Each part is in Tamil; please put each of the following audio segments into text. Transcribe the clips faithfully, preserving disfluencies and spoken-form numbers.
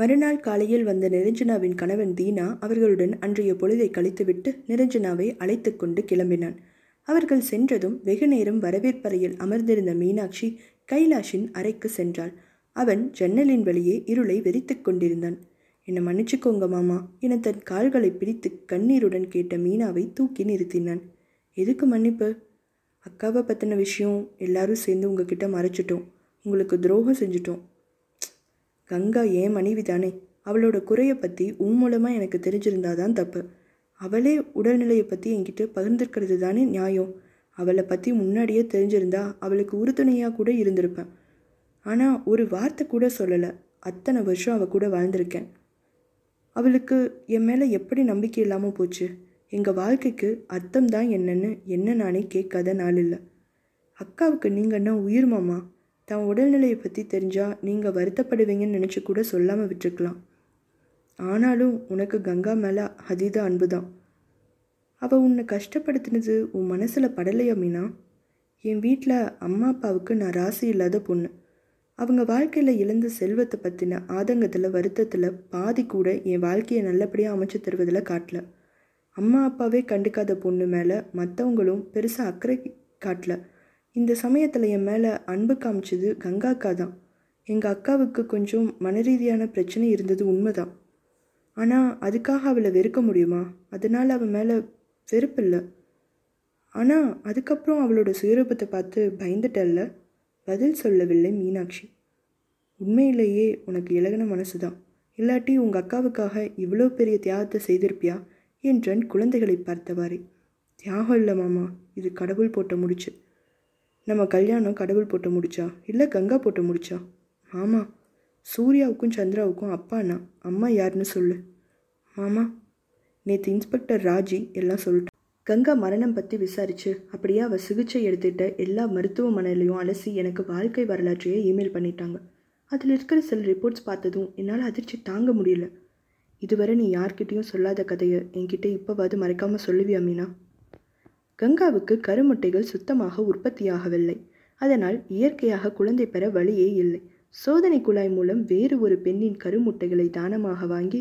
மறுநாள் காலையில் வந்த நிரஞ்சனாவின் கணவன் தீனா அவர்களுடன் அன்றைய பொழுதை கழித்துவிட்டு நிரஞ்சனாவை அழைத்து கொண்டு கிளம்பினான். அவர்கள் சென்றதும் வெகு நேரம் வரவேற்பறையில் அமர்ந்திருந்த மீனாட்சி கைலாஷின் அறைக்கு சென்றாள். அவன் ஜன்னலின் வழியே இருளை வெறித்து கொண்டிருந்தான். என்னை மன்னிச்சுக்கோங்க மாமா என தன் கால்களை பிடித்து கண்ணீருடன் கேட்ட மீனாவை தூக்கி நிறுத்தினான். எதுக்கு மன்னிப்பு? அக்காவை பற்றின விஷயம் எல்லாரும் சேர்ந்து உங்ககிட்ட மறைச்சிட்டோம், உங்களுக்கு துரோகம் செஞ்சிட்டோம். கங்கா ஏன் மனைவி தானே, அவளோட குறையை பற்றி உன் மூலமாக எனக்கு தெரிஞ்சிருந்தாதான் தப்பு. அவளே உடல்நிலையை பற்றி என்கிட்ட பகிர்ந்துருக்கிறது தானே நியாயம். அவளை பற்றி முன்னாடியே தெரிஞ்சிருந்தா அவளுக்கு உறுதுணையாக கூட இருந்திருப்பேன். ஆனால் ஒரு வார்த்தை கூட சொல்லலை. அத்தனை வருஷம் அவள் கூட வாழ்ந்திருக்கேன். அவளுக்கு என் மேலே எப்படி நம்பிக்கை இல்லாமல் போச்சு. எங்கள் வாழ்க்கைக்கு அர்த்தம் தான் என்னன்னு என்ன நானே கேட்காத நாள் இல்லை. அக்காவுக்கு நீங்கன்னா உயிர் மாமா. தான் உடல்நிலையை பற்றி தெரிஞ்சால் நீங்கள் வருத்தப்படுவீங்கன்னு நினச்சி கூட சொல்லாமல் விட்டுருக்கலாம். ஆனாலும் உனக்கு கங்கா மேலே அதீத அன்பு தான். அவள் உன்னை கஷ்டப்படுத்தினது உன் மனசில் படலையா மீனா? என் வீட்டில் அம்மா அப்பாவுக்கு நான் ராசி இல்லாத பொண்ணு. அவங்க வாழ்க்கையில் இழந்த செல்வத்தை பற்றின ஆதங்கத்தில் வருத்தத்தில் பாதி கூட என் வாழ்க்கையை நல்லபடியாக அமைச்சு தருவதில் காட்டலை. அம்மா அப்பாவே கண்டுக்காத பொண்ணு மேலே மற்றவங்களும் பெருசாக அக்கறை காட்டலை. இந்த சமயத்தில் என் மேலே அன்பு காமிச்சது கங்கா அக்கா தான். எங்கள் அக்காவுக்கு கொஞ்சம் மனரீதியான பிரச்சனை இருந்தது உண்மைதான். ஆனால் அதுக்காக அவளை வெறுக்க முடியுமா? அதனால் அவள் மேலே வெறுப்பில்லை. ஆனால் அதுக்கப்புறம் அவளோட சுயரூபத்தை பார்த்து பயந்துட்டல்ல? பதில் சொல்லவில்லை மீனாட்சி. உண்மையிலேயே உனக்கு இலகன மனசு தான். இல்லாட்டி உங்கள் அக்காவுக்காக இவ்வளோ பெரிய தியாகத்தை செய்திருப்பியா என்றன் குழந்தைகளை பார்த்தவாறே. தியாகம் இல்லை மாமா, இது கடவுள் போட்ட முடிச்சு. நம்ம கல்யாணம் கடவுள் போட்ட முடிச்சா இல்லை கங்கா போட்ட முடிச்சா? மாமா, சூர்யாவுக்கும் சந்திராவுக்கும் அப்பாண்ணா அம்மா யாருன்னு சொல்லு. மாமா, நேற்று இன்ஸ்பெக்டர் ராஜி எல்லாம் சொல்லிட்டான். கங்கா மரணம் பற்றி விசாரித்து அப்படியே அவள் சிகிச்சை எடுத்துகிட்ட எல்லா மருத்துவமனையிலையும் அலசி எனக்கு வாழ்க்கை வரலாற்றையே இமெயில் பண்ணிட்டாங்க. அதில் இருக்கிற சில ரிப்போர்ட்ஸ் பார்த்ததும் என்னால் அதிர்ச்சி தாங்க முடியல. இதுவரை நீ யார்கிட்டையும் சொல்லாத கதையை என்கிட்ட இப்போவாது மறைக்காமல் சொல்லுவியா மீனா? கங்காவுக்கு கருமுட்டைகள் சுத்தமாக உற்பத்தியாகவில்லை. அதனால் இயற்கையாக குழந்தை பெற வழியே இல்லை. சோதனை குழாய் மூலம் வேறு ஒரு பெண்ணின் கருமுட்டைகளை தானமாக வாங்கி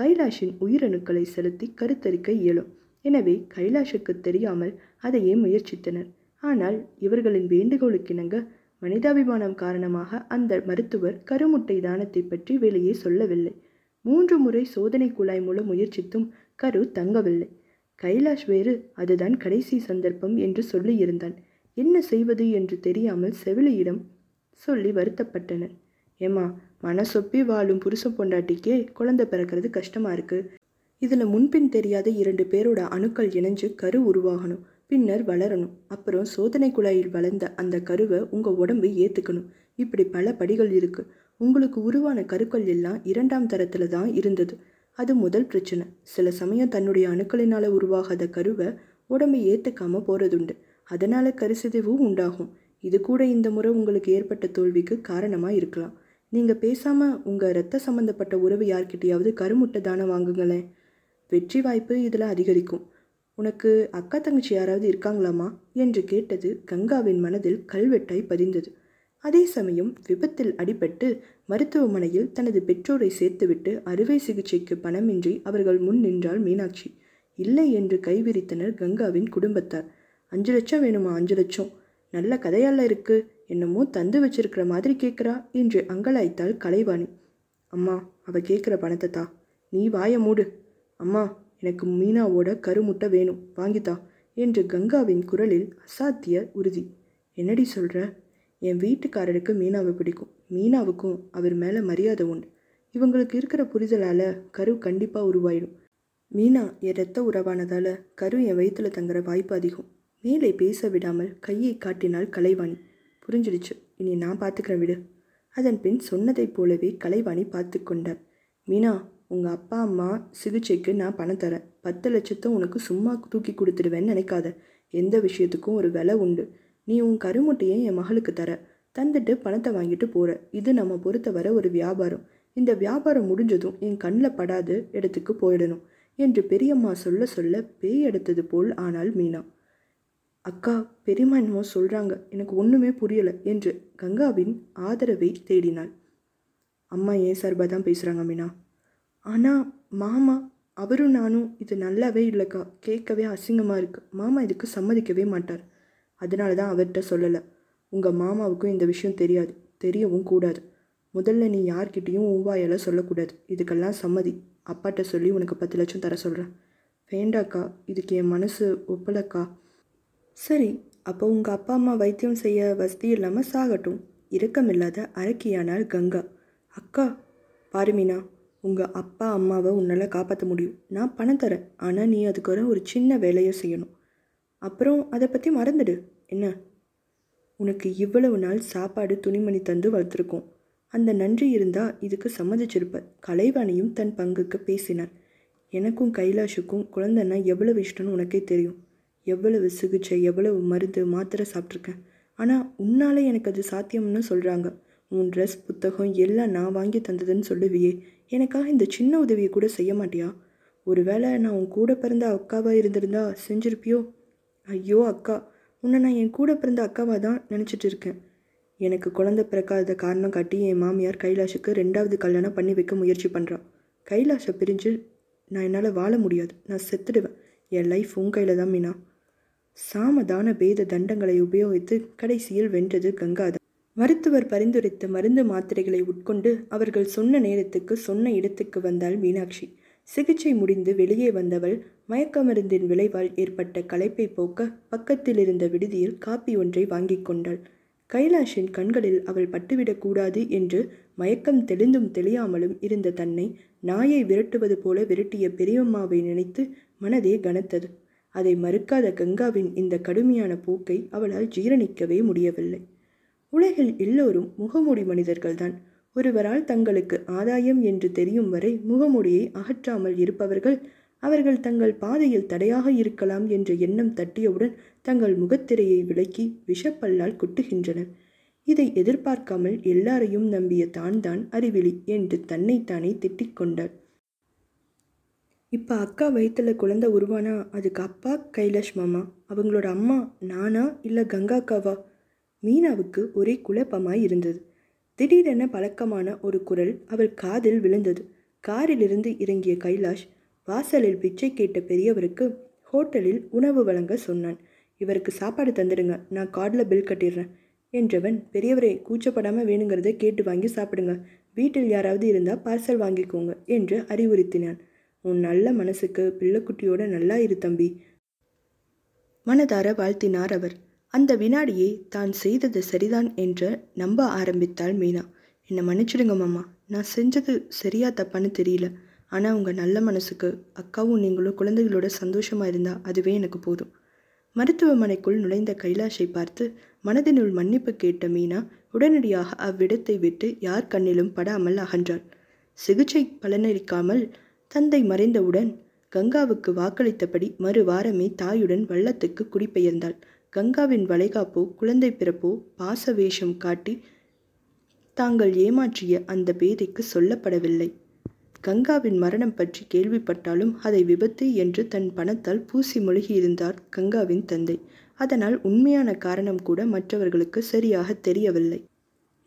கைலாஷின் உயிரணுக்களை செலுத்தி கருத்தரிக்க இயலும். எனவே கைலாஷுக்கு தெரியாமல் அதையே முயற்சித்தனர். ஆனால் இவர்களின் வேண்டுகோளுக்கிணங்க மனிதாபிமானம் காரணமாக அந்த மருத்துவர் கருமுட்டை தானத்தை பற்றி வெளியே சொல்லவில்லை. மூன்று முறை சோதனை குழாய் மூலம் முயற்சித்தும் கரு தங்கவில்லை. கைலாஷ் வேறு அதுதான் கடைசி சந்தர்ப்பம் என்று சொல்லியிருந்தான். என்ன செய்வது என்று தெரியாமல் செவிலியிடம் சொல்லி வருத்தப்பட்டனர். ஏமா, மனசொப்பி வாழும் புருஷ பொண்டாட்டிக்கே குழந்தை பிறக்கிறது கஷ்டமாக இருக்குது. இதில் முன்பின் தெரியாத இரண்டு பேரோட அணுக்கள் இணைஞ்சு கரு உருவாகணும், பின்னர் வளரணும், அப்புறம் சோதனை குழாயில் வளர்ந்த அந்த கருவை உங்கள் உடம்பு ஏற்றுக்கணும். இப்படி பல படிகள் இருக்குது. உங்களுக்கு உருவான கருக்கள் எல்லாம் இரண்டாம் தரத்தில் தான் இருந்தது. அது முதல் பிரச்சனை. சில சமயம் தன்னுடைய அணுக்களினால் உருவாகாத கருவை உடம்பு ஏற்றுக்காமல் போகிறதுண்டு. அதனால் கருசிதைவும் உண்டாகும். இது கூட இந்த முறை உங்களுக்கு ஏற்பட்ட தோல்விக்கு காரணமாக இருக்கலாம். நீங்கள் பேசாமல் உங்கள் இரத்த சம்மந்தப்பட்ட உறவு யார்கிட்டையாவது கருமுட்டை தானம் வாங்குங்களேன். வெற்றி வாய்ப்பு இதில் அதிகரிக்கும். உனக்கு அக்கா தங்கச்சி யாராவது இருக்காங்களாமா என்று கேட்டது கங்காவின் மனதில் கல்வெட்டாய் பதிந்தது. அதே சமயம் விபத்தில் அடிபட்டு மருத்துவமனையில் தனது பெற்றோரை சேர்த்துவிட்டு அறுவை சிகிச்சைக்கு பணமின்றி அவர்கள் முன் நின்றாள் மீனாட்சி. இல்லை என்று கைவிரித்தனர் கங்காவின் குடும்பத்தார். அஞ்சு லட்சம் வேணுமா? அஞ்சு லட்சம்? நல்ல கதையால இருக்கு, என்னமோ தந்து வச்சிருக்கிற மாதிரி கேட்குறா என்று அங்கலாய்த்தாள் கலைவாணி. அம்மா, அவ கேட்குற பணத்தை தா. நீ வாய மூடு. அம்மா, எனக்கு மீனாவோட கருமுட்டை வேணும், வாங்கித்தா என்று கங்காவின் குரலில் அசாத்திய உறுதி. என்னடி சொல்கிற? என் வீட்டுக்காரருக்கு மீனாவை பிடிக்கும், மீனாவுக்கும் அவர் மேலே மரியாதை உண்டு. இவங்களுக்கு இருக்கிற புரிதலால் கரு கண்டிப்பாக உருவாயிடும். மீனா என் இரத்த உறவானதால் கரு என் வயிற்றில் தங்குற வாய்ப்பு அதிகம். மேலே பேச விடாமல் கையை காட்டினாள் கலைவாணி. புரிஞ்சிடுச்சு, இனி நான் பார்த்துக்கிறேன் விடு. அதன் பின் சொன்னதைப் போலவே கலைவாணி பார்த்து கொண்டார். மீனா, உங்கள் அப்பா அம்மா சிகிச்சைக்கு நான் பணம் தரேன். பத்து லட்சத்தை உனக்கு சும்மா தூக்கி கொடுத்துடுவேன்னு நினைக்காத. எந்த விஷயத்துக்கும் ஒரு விலை உண்டு. நீ உன் கருமுட்டையை என் மகளுக்கு தர தந்துட்டு பணத்தை வாங்கிட்டு போகிற. இது நம்ம பொறுத்த வர ஒரு வியாபாரம். இந்த வியாபாரம் முடிஞ்சதும் என் கண்ணில் படாத இடத்துக்கு போயிடணும் என்று பெரியம்மா சொல்ல சொல்ல பேய் எடுத்தது போல் ஆனால் மீனா. அக்கா, பெரியம்மா என்னமோ சொல்கிறாங்க, எனக்கு ஒன்றுமே புரியலை என்று கங்காவின் ஆதரவை தேடினாள். அம்மா ஏன் சார்பாக தான் பேசுகிறாங்க மீனா. ஆனால் மாமா அவரும் நானும் இது நல்லாவே இல்லைக்கா, கேட்கவே அசிங்கமாக இருக்குது, மாமா இதுக்கு சம்மதிக்கவே மாட்டார், அதனால தான் அவர்கிட்ட சொல்லலை. உங்கள் மாமாவுக்கும் இந்த விஷயம் தெரியாது, தெரியவும் கூடாது. முதல்ல நீ யார்கிட்டையும் ஊவாயெல்லாம் சொல்லக்கூடாது, இதுக்கெல்லாம் சம்மதி, அப்பாட்ட சொல்லி உனக்கு பத்து லட்சம் தர சொல்கிறேன். வேண்டாக்கா, இதுக்கு என் மனசு ஒப்பலைக்கா. சரி, அப்போ உங்கள் அப்பா அம்மா வைத்தியம் செய்ய வசதி இல்லாமல் சாகட்டும். இரக்கமில்லாத அரக்கியானார் கங்கா. அக்கா பாரு மீனா, உங்கள் அப்பா அம்மாவை உன்னால் காப்பாற்ற முடியும், நான் பணம் தரேன், ஆனால் நீ அதுக்கு வர ஒரு சின்ன வேலையை செய்யணும். அப்புறம் அதை பற்றி மறந்துடு. என்ன, உனக்கு இவ்வளவு நாள் சாப்பாடு துணிமணி தந்து வளர்த்துருக்கோம், அந்த நன்றி இருந்தால் இதுக்கு சம்மதிச்சிருப்ப. கலைவாணியும் தன் பங்குக்கு பேசினார். எனக்கும் கைலாஷுக்கும் குழந்தைன்னா எவ்வளவு இஷ்டம்னு உனக்கே தெரியும், எவ்வளவு சிகிச்சை எவ்வளவு மருந்து மாத்திரை சாப்பிட்ருக்கேன். ஆனால் உன்னால் எனக்கு அது சாத்தியம்னு சொல்கிறாங்க. உன் ட்ரெஸ் புத்தகம் எல்லாம் நான் வாங்கி தந்ததுன்னு சொல்லுவியே, எனக்காக இந்த சின்ன உதவியை கூட செய்ய மாட்டியா? ஒரு வேளை நான் உன் கூட பிறந்த அக்காவாக இருந்திருந்தா செஞ்சுருப்பியோ? ஐயோ அக்கா, உன்னை நான் என் கூட பிறந்த அக்காவாக தான் நினச்சிட்டு இருக்கேன். எனக்கு குழந்தை பிறக்காத காரணம் காட்டி என் மாமியார் கைலாஷுக்கு ரெண்டாவது கல்யாணம் பண்ணி வைக்க முயற்சி பண்ணுறான். கைலாஷை பிரிஞ்சு நான் என்னால் வாழ முடியாது, நான் செத்துடுவேன். என் லைஃப் உன் கையில் தான் மீனா. சாமதான பேத தண்டங்களை உபயோகித்து கடைசியில் வென்றது கங்காதான். மருத்துவர் பரிந்துரைத்த மருந்து மாத்திரைகளை உட்கொண்டு அவர்கள் சொன்ன நேரத்துக்கு சொன்ன இடத்துக்கு வந்தாள் மீனாட்சி. சிகிச்சை முடிந்து வெளியே வந்தவள் மயக்க மருந்தின் விளைவால் ஏற்பட்ட களைப்பை போக்க பக்கத்தில் இருந்த விடுதியில் காப்பி ஒன்றை வாங்கி கொண்டாள். கைலாஷின் கண்களில் அவள் பட்டுவிடக்கூடாது என்று மயக்கம் தெளிந்தும் தெளியாமலும் இருந்த தன்னை நாயை விரட்டுவது போல விரட்டிய பெரியம்மாவை நினைத்து மனதே கனத்தது. அதை மறுக்காத கங்காவின் இந்த கடுமையான போக்கை அவளால் ஜீரணிக்கவே முடியவில்லை. உலகில் எல்லோரும் முகமூடி மனிதர்கள்தான். ஒருவரால் தங்களுக்கு ஆதாயம் என்று தெரியும் வரை முகமூடியை அகற்றாமல் இருப்பவர்கள் அவர்கள் தங்கள் பாதையில் தடையாக இருக்கலாம் என்ற எண்ணம் தட்டியவுடன் தங்கள் முகத்திரையை விலக்கி விஷப்பல்லால் குட்டுகின்றனர். இதை எதிர்பார்க்காமல் எல்லாரையும் நம்பிய தான் தான் அறிவிலி என்று தன்னைத்தானே திட்டிக் கொண்டாள். இப்போ அக்கா வயிற்றுல குழந்தை உருவானா அதுக்கு அப்பா கைலாஷ் மாமா, அவங்களோட அம்மா நானா இல்லை கங்காக்காவா? மீனாவுக்கு ஒரே குழப்பமாய் இருந்தது. திடீரென பழக்கமான ஒரு குரல் அவள் காதில் விழுந்தது. காரிலிருந்து இறங்கிய கைலாஷ் வாசலில் பிச்சை கேட்ட பெரியவருக்கு ஹோட்டலில் உணவு வழங்க சொன்னான். இவருக்கு சாப்பாடு தந்துடுங்க, நான் கார்டில் பில் கட்டிடுறேன் என்றவன், பெரியவரை கூச்சப்படாமல் வேணுங்கிறத கேட்டு வாங்கி சாப்பிடுங்க, வீட்டில் யாராவது இருந்தால் பார்சல் வாங்கிக்கோங்க என்று அறிவுறுத்தினான். உன் நல்ல மனசுக்கு பிள்ளைக்குட்டியோட நல்லா இரு தம்பி, மனதார வாழ்த்தினார் அவர். அந்த வினாடியே தான் செய்தது சரிதான் என்று நம்ப ஆரம்பித்தாள் மீனா. என்னை மன்னிச்சிடுங்க மாமா, நான் செஞ்சது சரியா தப்பான்னு தெரியல, ஆனால் உங்கள் நல்ல மனசுக்கு அக்காவும் நீங்களும் குழந்தைகளோட சந்தோஷமாக இருந்தால் அதுவே எனக்கு போதும். மருத்துவமனைக்குள் நுழைந்த கைலாஷை பார்த்து மனதினுள் மன்னிப்பு கேட்ட மீனா உடனடியாக அவ்விடத்தை விட்டு யார் கண்ணிலும் படாமல் அகன்றாள். சிகிச்சை பலனளிக்காமல் தந்தை மறைந்தவுடன் கங்காவுக்கு வாக்களித்தபடி மறுவாரமே தாயுடன் வள்ளத்துக்கு குடிபெயர்ந்தாள். கங்காவின் வளைகாப்போ குழந்தை பிறப்போ பாச வேஷம் காட்டி தாங்கள் ஏமாற்றிய அந்த பேதைக்கு சொல்லப்படவில்லை. கங்காவின் மரணம் பற்றி கேள்விப்பட்டாலும் அதை விபத்து என்று தன் பணத்தால் பூசி மொழிகியிருந்தார் கங்காவின் தந்தை. அதனால் உண்மையான காரணம் கூட மற்றவர்களுக்கு சரியாக தெரியவில்லை.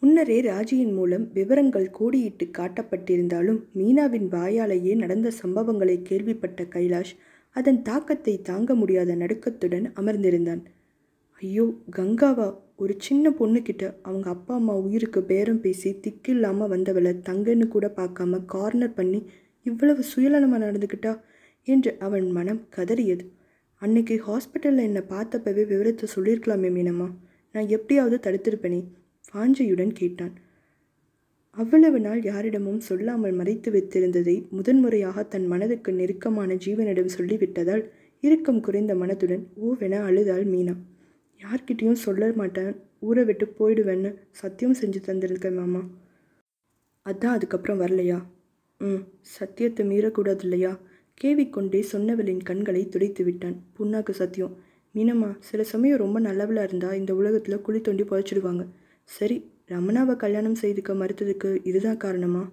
முன்னரே ராஜியின் மூலம் விவரங்கள் கோடியிட்டு காட்டப்பட்டிருந்தாலும் மீனாவின் வாயாலேயே நடந்த சம்பவங்களை கேள்விப்பட்ட கைலாஷ் அதன் தாக்கத்தை தாங்க முடியாத நடுக்கத்துடன் அமர்ந்திருந்தான். ஐயோ கங்காவா, ஒரு சின்ன பொண்ணுக்கிட்ட அவங்க அப்பா அம்மா உயிருக்கு பேரம் பேசி திக்கில்லாமல் வந்தவளை தங்கன்னு கூட பார்க்காம கார்னர் பண்ணி இவ்வளவு சுயநலமாக நடந்துக்கிட்டா என்று அவன் மனம் கதறியது. அன்னைக்கு ஹாஸ்பிட்டலில் என்னை பார்த்தப்பவே விவரத்தை சொல்லியிருக்கலாமே மீனம்மா, நான் எப்படியாவது தடுத்திருப்பேனே வாஞ்சையுடன் கேட்டான். அவ்வளவு நாள் யாரிடமும் சொல்லாமல் மறைத்து வைத்திருந்ததை முதன்முறையாக தன் மனதுக்கு நெருக்கமான ஜீவனிடம் சொல்லிவிட்டதால் இறுக்கம் குறைந்த மனதுடன் ஓவென அழுதாள் மீனா. யார்கிட்டையும் சொல்ல மாட்டேன், ஊரை விட்டு போயிடுவேன்னு சத்தியம் செஞ்சு தந்திருக்கேன் மாமா, அதான் அதுக்கப்புறம் வரலையா? ம் சத்தியத்தை மீறக்கூடாது இல்லையா? கேவிக்கொண்டே சொன்னவளின் கண்களை துடைத்து விட்டான். புண்ணாக்கு சத்தியம் மீனம்மா, சில சமயம் ரொம்ப நல்லவளாக இருந்தால் இந்த உலகத்தில் குழி தோண்டி புதைச்சிடுவாங்க. சரி, ரமணாவை கல்யாணம் செய்துக்க மறுத்ததுக்கு இதுதான் காரணமா?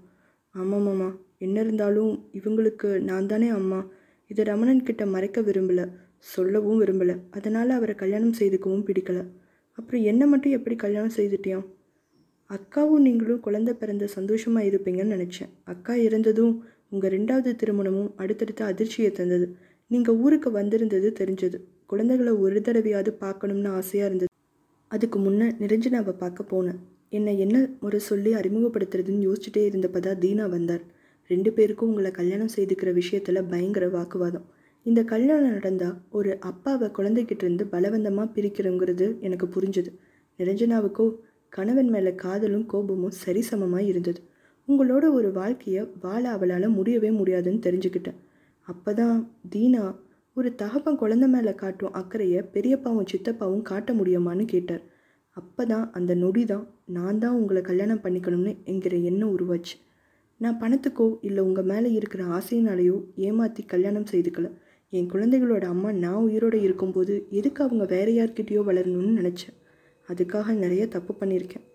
ஆமாம்மாம்மா, என்ன இருந்தாலும் இவங்களுக்கு நான் தானே அம்மா. இதை ரமணன்கிட்ட மறைக்க விரும்பலை, சொல்லவும் விரும்பலை, அதனால் அவரை கல்யாணம் செய்துக்கவும் பிடிக்கலை. அப்புறம் என்னை மட்டும் எப்படி கல்யாணம் செய்துட்டியாம்? அக்காவும் நீங்களும் குழந்தை பிறந்த சந்தோஷமாக இருப்பீங்கன்னு நினச்சேன். அக்கா இறந்ததும் உங்கள் ரெண்டாவது திருமணமும் அடுத்தடுத்த அதிர்ச்சியை தந்தது. நீங்கள் ஊருக்கு வந்திருந்தது தெரிஞ்சது. குழந்தைகளை ஒரு தடவையாவது பார்க்கணும்னு ஆசையாக இருந்தது. அதுக்கு முன்னே நிரஞ்சனாவை பார்க்க போனேன். என்னை என்ன முறை சொல்லி அறிமுகப்படுத்துறதுன்னு யோசிச்சுட்டே இருந்தப்போ தான் தீனா வந்தார். ரெண்டு பேருக்கும் உங்களை கல்யாணம் செய்துக்கிற விஷயத்தில் பயங்கர வாக்குவாதம். இந்த கல்யாணம் நடந்தால் ஒரு அப்பாவை குழந்தைகிட்ட இருந்து பலவந்தமாக பிரிக்கிறோங்கிறது எனக்கு புரிஞ்சுது. நிரஞ்சனாவுக்கோ கணவன் மேலே காதலும் கோபமும் சரிசமமாக இருந்தது. உங்களோட ஒரு வாழ்க்கையை வாழ அவளால் முடியவே முடியாதுன்னு தெரிஞ்சுக்கிட்டேன். அப்போ தான் தீனா ஒரு தகப்பன் குழந்தை மேலே காட்டும் அக்கறையை பெரியப்பாவும் சித்தப்பாவும் காட்ட முடியுமான்னு கேட்டார். அப்போ தான் அந்த நொடி தான் நான் தான் உங்களை கல்யாணம் பண்ணிக்கணும்னு என்கிற எண்ணம் உருவாச்சு. நான் பணத்துக்கோ இல்லை உங்கள் மேலே இருக்கிற ஆசையினாலேயோ ஏமாற்றி கல்யாணம் செய்துக்கல. என் குழந்தைகளோட அம்மா நான் உயிரோடு இருக்கும்போது எதுக்கு அவங்க வேறு யார்கிட்டேயோ வளரணும்னு நினச்சேன். அதுக்காக நிறைய தப்பு பண்ணியிருக்கேன்.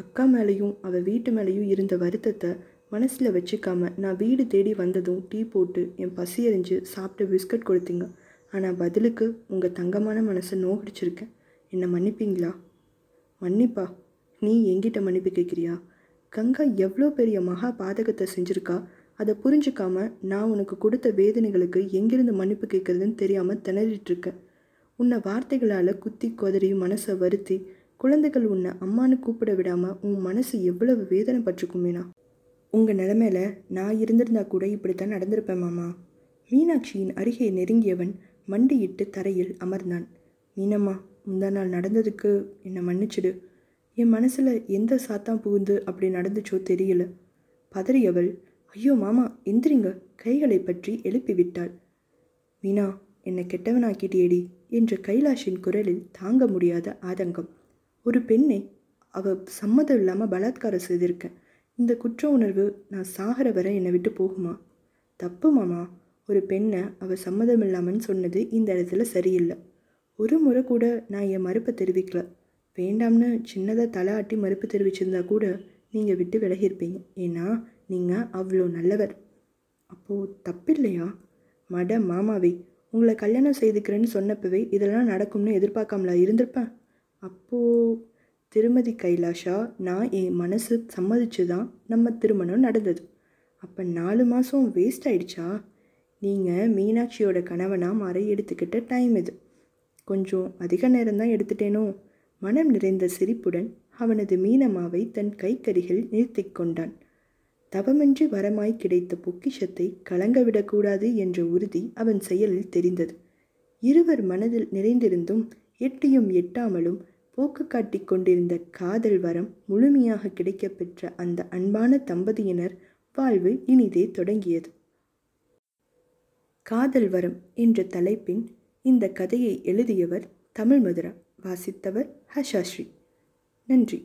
அக்கா மேலேயும் அவள் வீட்டு மேலேயும் இருந்த வருத்தத்தை மனசில் வச்சுக்காமல் நான் வீடு தேடி வந்ததும் டீ போட்டு என் பசி எறிஞ்சு சாப்பிட்டு பிஸ்கட் கொடுத்தீங்க. ஆனால் பதிலுக்கு உங்கள் தங்கமான மனசை நோகடிச்சிருக்கேன். என்னை மன்னிப்பீங்களா? மன்னிப்பா? நீ என்கிட்ட மன்னிப்பு கேட்குறியா? கங்கா எவ்வளோ பெரிய மகா பாதகத்தை செஞ்சுருக்கா. அதை புரிஞ்சுக்காம நான் உனக்கு கொடுத்த வேதனைகளுக்கு எங்கிருந்து மன்னிப்பு கேட்குறதுன்னு தெரியாமல் திணறிட்டுருக்கேன். உன்னை வார்த்தைகளால் குத்தி கொதறி மனசை வருத்தி குழந்தைகள் உன்னை அம்மானு கூப்பிட விடாமல் உன் மனசு எவ்வளவு வேதனை பட்டிருக்கும் மீனா. உங்கள் நிலைமையில நான் இருந்திருந்தா கூட இப்படித்தான் நடந்திருப்பேன் மாமா. மீனாட்சியின் அருகே நெருங்கியவன் மண்டியிட்டு தரையில் அமர்ந்தான். மீனம்மா, முந்தா நாள் நடந்ததுக்கு என்னை மன்னிச்சிடு. என் மனசில் எந்த சாத்தான் புகுந்து அப்படி நடந்துச்சோ தெரியல. பதறியவள், ஐயோ மாமா எந்திரிங்க, கைகளை பற்றி எழுப்பி விட்டாள். மீனா, என்னை கெட்டவனாக்கிட்டேடி என்ற கைலாஷின் குரலில் தாங்க முடியாத ஆதங்கம். ஒரு பெண்ணை அவ சம்மதம் இல்லாமல் பலாத்காரம் செய்திருக்கேன். இந்த குற்ற உணர்வு நான் சாகர வரை என்னை விட்டு போகுமா? தப்பு மாமா. ஒரு பெண்ணை அவள் சம்மதம் இல்லாமன்னு சொன்னது இந்த இடத்துல சரியில்லை. ஒரு முறை கூட நான் என் மறுப்பை தெரிவிக்கல. வேண்டாம்னு சின்னதாக தலை ஆட்டி மறுப்பு தெரிவிச்சிருந்தா கூட நீங்கள் விட்டு விலகியிருப்பீங்க. ஏன்னா நீங்கள் அவ்வளோ நல்லவர். அப்போது தப்பில்லையா? மட மாமாவே, உங்களை கல்யாணம் செய்துக்கிறேன்னு சொன்னப்பவே இதெல்லாம் நடக்கும்னு எதிர்பார்க்காமலா இருந்திருப்பேன்? அப்போது திருமதி கைலாஷா, நான் என் மனசு சம்மதிச்சு தான் நம்ம திருமணம் நடந்தது. அப்போ நாலு மாதம் வேஸ்ட் ஆகிடுச்சா? நீங்கள் மீனாட்சியோட கணவனாக மாற எடுத்துக்கிட்ட டைம் இது. கொஞ்சம் அதிக நேரம்தான் எடுத்துட்டேனோ? மனம் நிறைந்த சிரிப்புடன் அவனது மீனம்மாவை தன் கைக்கரிகள் நிறுத்தி கொண்டான். தவமின்றி வரமாய் கிடைத்த பொக்கிஷத்தை கலங்கவிடக்கூடாது என்ற உறுதி அவன் செயலில் தெரிந்தது. இருவர் மனதில் நிறைந்திருந்தும் எட்டியும் எட்டாமலும் போக்கு காட்டி கொண்டிருந்த காதல் வரம் முழுமையாக கிடைக்கப்பெற்ற அந்த அன்பான தம்பதியினர் வாழ்வு இனிதே தொடங்கியது. காதல் வரம் என்ற தலைப்பின் இந்த கதையை எழுதியவர் தமிழ் மதுரா. வாசித்தவர் ஹஷாஸ்ரீ. நன்றி.